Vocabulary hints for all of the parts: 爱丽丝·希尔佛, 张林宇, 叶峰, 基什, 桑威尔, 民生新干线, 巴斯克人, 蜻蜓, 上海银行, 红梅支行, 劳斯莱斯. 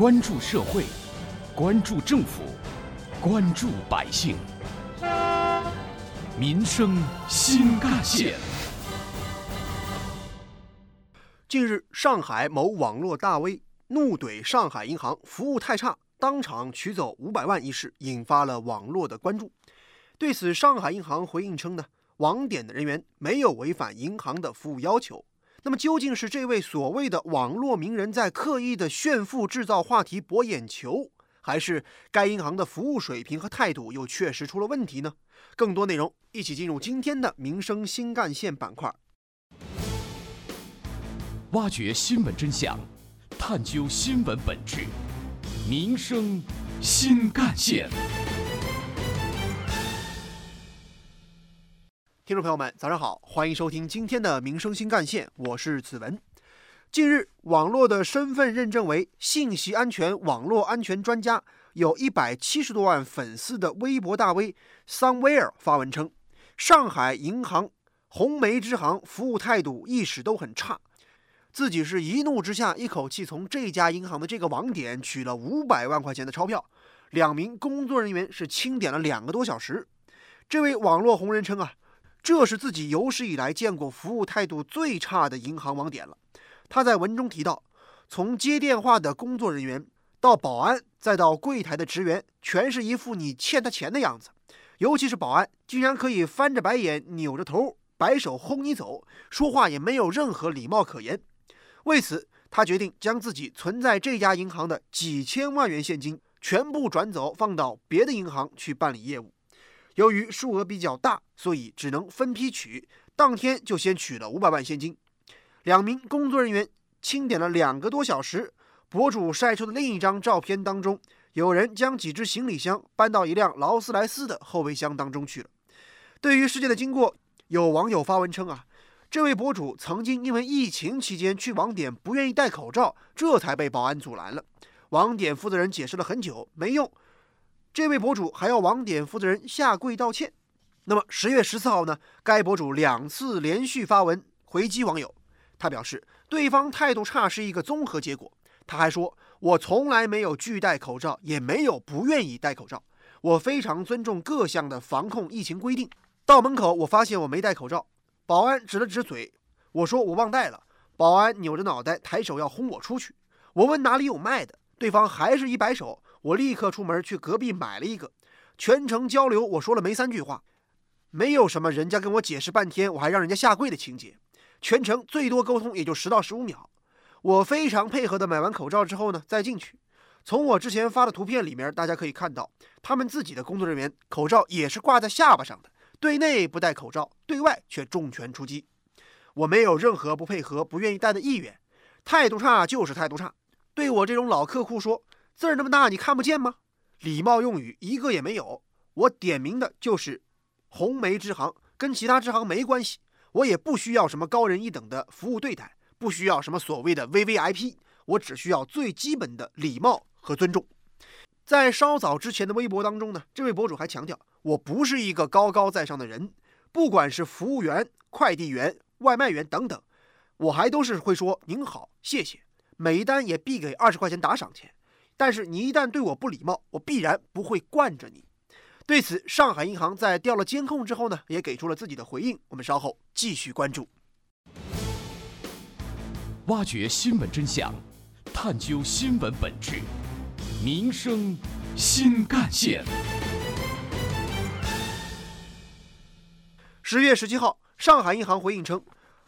关注社会，关注政府，关注百姓，民生新干线。近日，上海某网络大 V 怒怼上海银行服务太差，当场取走500万一事，引发了网络的关注。对此，上海银行回应称呢，网点的人员没有违反银行的服务要求。那么究竟是这位所谓的网络名人在刻意的炫富，制造话题博眼球，还是该银行的服务水平和态度又确实出了问题呢？更多内容一起进入今天的民生新干线板块，挖掘新闻真相，探究新闻本质，民生新干线。听众朋友们，早上好，欢迎收听今天的民生新干线，我是子文。近日，网络的身份认证为信息安全网络安全专家，有170多万粉丝的微博大 V 桑威尔发文称，上海银行红梅支行服务态度一直都很差，自己是一怒之下一口气从这家银行的这个网点取了500万块钱的钞票，2名工作人员是清点了2个多小时。这位网络红人称啊，这是自己有史以来见过服务态度最差的银行网点了。他在文中提到，从接电话的工作人员到保安，再到柜台的职员，全是一副你欠他钱的样子。尤其是保安，竟然可以翻着白眼、扭着头、摆手轰你走，说话也没有任何礼貌可言。为此，他决定将自己存在这家银行的几千万元现金全部转走，放到别的银行去办理业务。由于数额比较大，所以只能分批取，当天就先取了500万现金。2名工作人员清点了2个多小时。博主晒出的另一张照片当中，有人将几只行李箱搬到一辆劳斯莱斯的后备箱当中去了。对于事件的经过，有网友发文称啊，这位博主曾经因为疫情期间去网点不愿意戴口罩，这才被保安阻拦了。网点负责人解释了很久，没用。这位博主还要网点负责人下跪道歉。那么10月14号呢，该博主2次连续发文回击网友，他表示对方态度差是一个综合结果。他还说，我从来没有拒戴口罩，也没有不愿意戴口罩，我非常尊重各项的防控疫情规定。到门口我发现我没戴口罩，保安指了指嘴，我说我忘戴了，保安扭着脑袋抬手要轰我出去，我问哪里有卖的，对方还是一摆手，我立刻出门去隔壁买了一个。全程交流我说了没3句话，没有什么人家跟我解释半天我还让人家下跪的情节，全程最多沟通也就10到15秒。我非常配合的买完口罩之后呢再进去。从我之前发的图片里面大家可以看到，他们自己的工作人员口罩也是挂在下巴上的，对内不戴口罩，对外却重拳出击。我没有任何不配合不愿意戴的意愿，态度差就是态度差。对我这种老客户说，字儿那么大你看不见吗？礼貌用语一个也没有。我点名的就是红梅支行，跟其他支行没关系，我也不需要什么高人一等的服务对待，不需要什么所谓的 VVIP， 我只需要最基本的礼貌和尊重。在稍早之前的微博当中呢，这位博主还强调，我不是一个高高在上的人，不管是服务员、快递员、外卖员等等，我还都是会说您好、谢谢，每一单也必给20块钱打赏钱。但是你一旦对我不礼貌，我必然不会惯着你。对此，上海银行在调了监控之后呢，也给出了自己的回应，我们稍后继续关注。挖掘新闻真相，探究新闻本质，民生新干线。10月17号，上海银行回应称，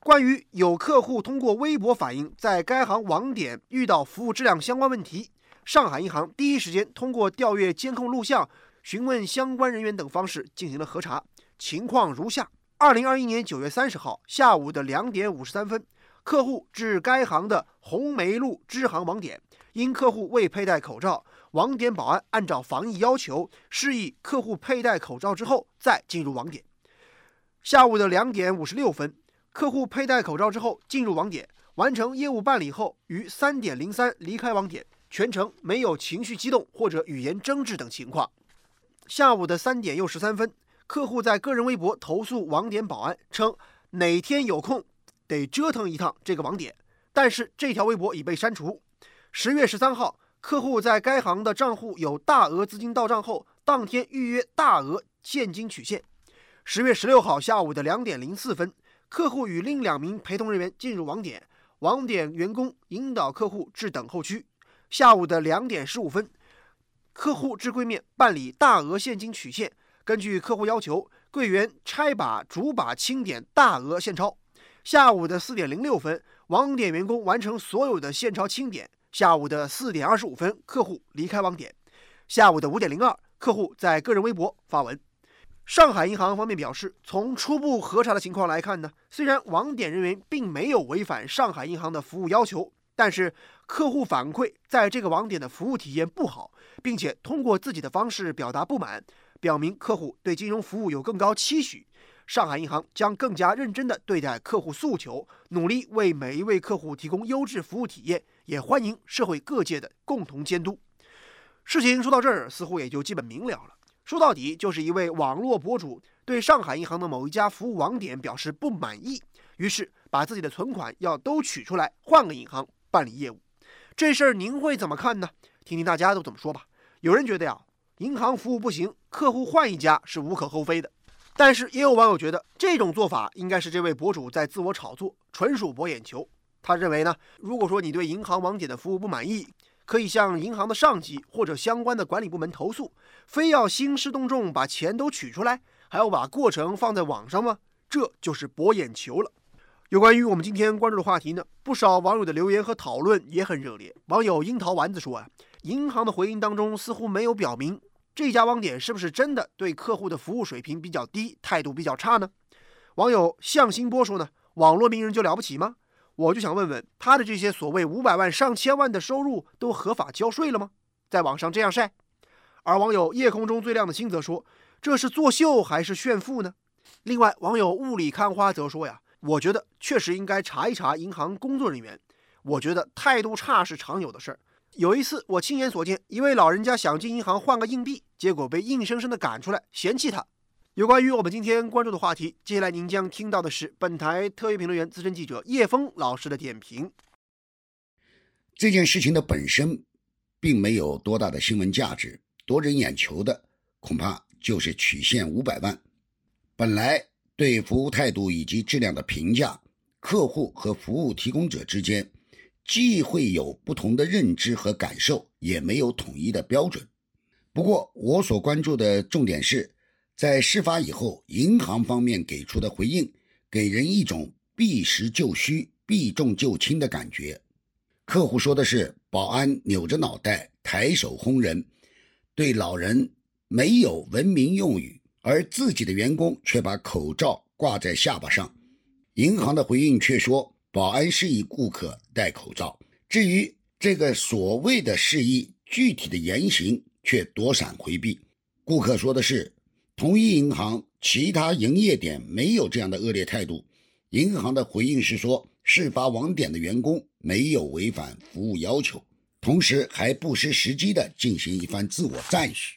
关于有客户通过微博反映在该行网点遇到服务质量相关问题，上海银行第一时间通过调阅监控录像、询问相关人员等方式进行了核查，情况如下：2021年9月30号下午的2点53分，客户至该行的红梅路支行网点，因客户未佩戴口罩，网点保安按照防疫要求，示意客户佩戴口罩之后再进入网点。下午的2点56分，客户佩戴口罩之后进入网点，完成业务办理后，于3点03离开网点。全程没有情绪激动或者语言争执等情况。下午的3点13分，客户在个人微博投诉网点保安，称哪天有空得折腾一趟这个网点，但是这条微博已被删除。10月13号，客户在该行的账户有大额资金到账后，当天预约大额现金取现。10月16号下午的2点04分，客户与另2名陪同人员进入网点，网点员工引导客户至等候区。下午的2点15分，客户至柜面办理大额现金取现，根据客户要求，柜员拆把、逐把清点大额现钞。下午的4点06分，网点员工完成所有的现钞清点。下午的4点25分，客户离开网点。下午的5点02，客户在个人微博发文。上海银行方面表示，从初步核查的情况来看呢，虽然网点人员并没有违反上海银行的服务要求，但是客户反馈在这个网点的服务体验不好，并且通过自己的方式表达不满，表明客户对金融服务有更高期许。上海银行将更加认真地对待客户诉求，努力为每一位客户提供优质服务体验，也欢迎社会各界的共同监督。事情说到这儿，似乎也就基本明了了。说到底，就是一位网络博主对上海银行的某一家服务网点表示不满意，于是把自己的存款要都取出来，换个银行办理业务。这事儿您会怎么看呢？听听大家都怎么说吧。有人觉得呀，银行服务不行，客户换一家是无可厚非的。但是也有网友觉得，这种做法应该是这位博主在自我炒作，纯属博眼球。他认为呢，如果说你对银行网点的服务不满意，可以向银行的上级或者相关的管理部门投诉，非要兴师动众把钱都取出来，还要把过程放在网上吗？这就是博眼球了。有关于我们今天关注的话题呢，不少网友的留言和讨论也很热烈。网友樱桃丸子说啊，银行的回应当中似乎没有表明这家网点是不是真的对客户的服务水平比较低，态度比较差呢？网友向新波说呢，网络名人就了不起吗？我就想问问，他的这些所谓500万、上千万的收入都合法交税了吗？在网上这样晒。而网友夜空中最亮的星则说，这是作秀还是炫富呢？另外，网友雾里看花则说呀，我觉得确实应该查一查银行工作人员，我觉得态度差是常有的事儿。有一次我亲眼所见，一位老人家想进银行换个硬币，结果被硬生生的赶出来，嫌弃他。有关于我们今天关注的话题，接下来您将听到的是本台特约评论员、资深记者叶峰老师的点评。这件事情的本身并没有多大的新闻价值，夺人眼球的恐怕就是取现500万。本来对服务态度以及质量的评价，客户和服务提供者之间既会有不同的认知和感受，也没有统一的标准。不过我所关注的重点是，在事发以后，银行方面给出的回应给人一种避实就虚、避重就轻的感觉。客户说的是保安扭着脑袋抬手轰人，对老人没有文明用语，而自己的员工却把口罩挂在下巴上。银行的回应却说保安示意顾客戴口罩，至于这个所谓的示意具体的言行却躲闪回避。顾客说的是同一银行其他营业点没有这样的恶劣态度，银行的回应是说事发网点的员工没有违反服务要求，同时还不失时机地进行一番自我赞许。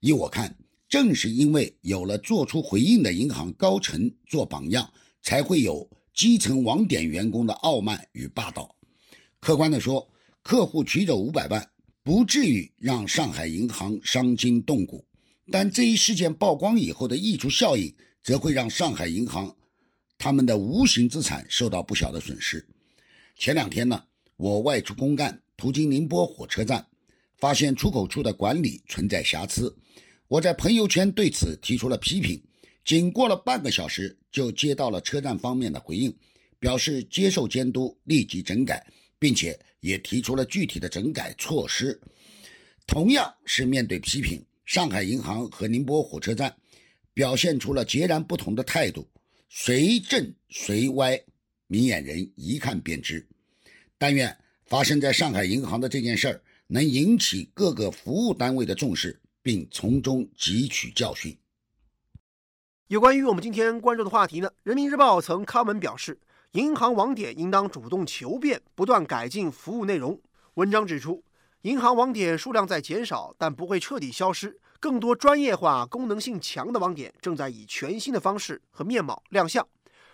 依我看，正是因为有了做出回应的银行高层做榜样，才会有基层网点员工的傲慢与霸道。客观地说，客户取走500万不至于让上海银行伤筋动骨，但这一事件曝光以后的溢出效应则会让上海银行他们的无形资产受到不小的损失。前2天呢，我外出公干，途经宁波火车站，发现出口处的管理存在瑕疵，我在朋友圈对此提出了批评。仅过了半个小时，就接到了车站方面的回应，表示接受监督，立即整改，并且也提出了具体的整改措施。同样是面对批评，上海银行和宁波火车站表现出了截然不同的态度，谁正谁歪，明眼人一看便知。但愿发生在上海银行的这件事儿能引起各个服务单位的重视，并从中汲取教训。有关于我们今天关注的话题呢，人民日报曾刊文表示，银行网点应当主动求变，不断改进服务内容。文章指出，银行网点数量在减少，但不会彻底消失，更多专业化、功能性强的网点正在以全新的方式和面貌亮相。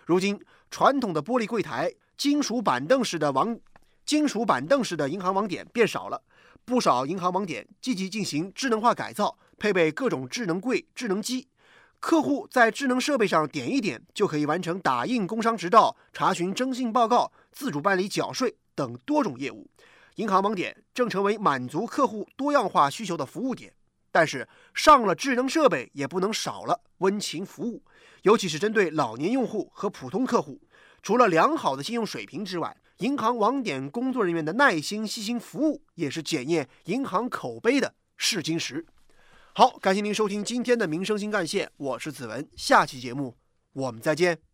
如今，传统的玻璃柜台、金属板凳式的银行网点变少了，不少银行网点积极进行智能化改造，配备各种智能柜、智能机。客户在智能设备上点一点，就可以完成打印工商执照、查询征信报告、自主办理缴税等多种业务。银行网点正成为满足客户多样化需求的服务点。但是上了智能设备也不能少了温情服务，尤其是针对老年用户和普通客户。除了良好的信用水平之外，银行网点工作人员的耐心、细心服务也是检验银行口碑的试金石。好，感谢您收听今天的民生新干线，我是子文，下期节目我们再见。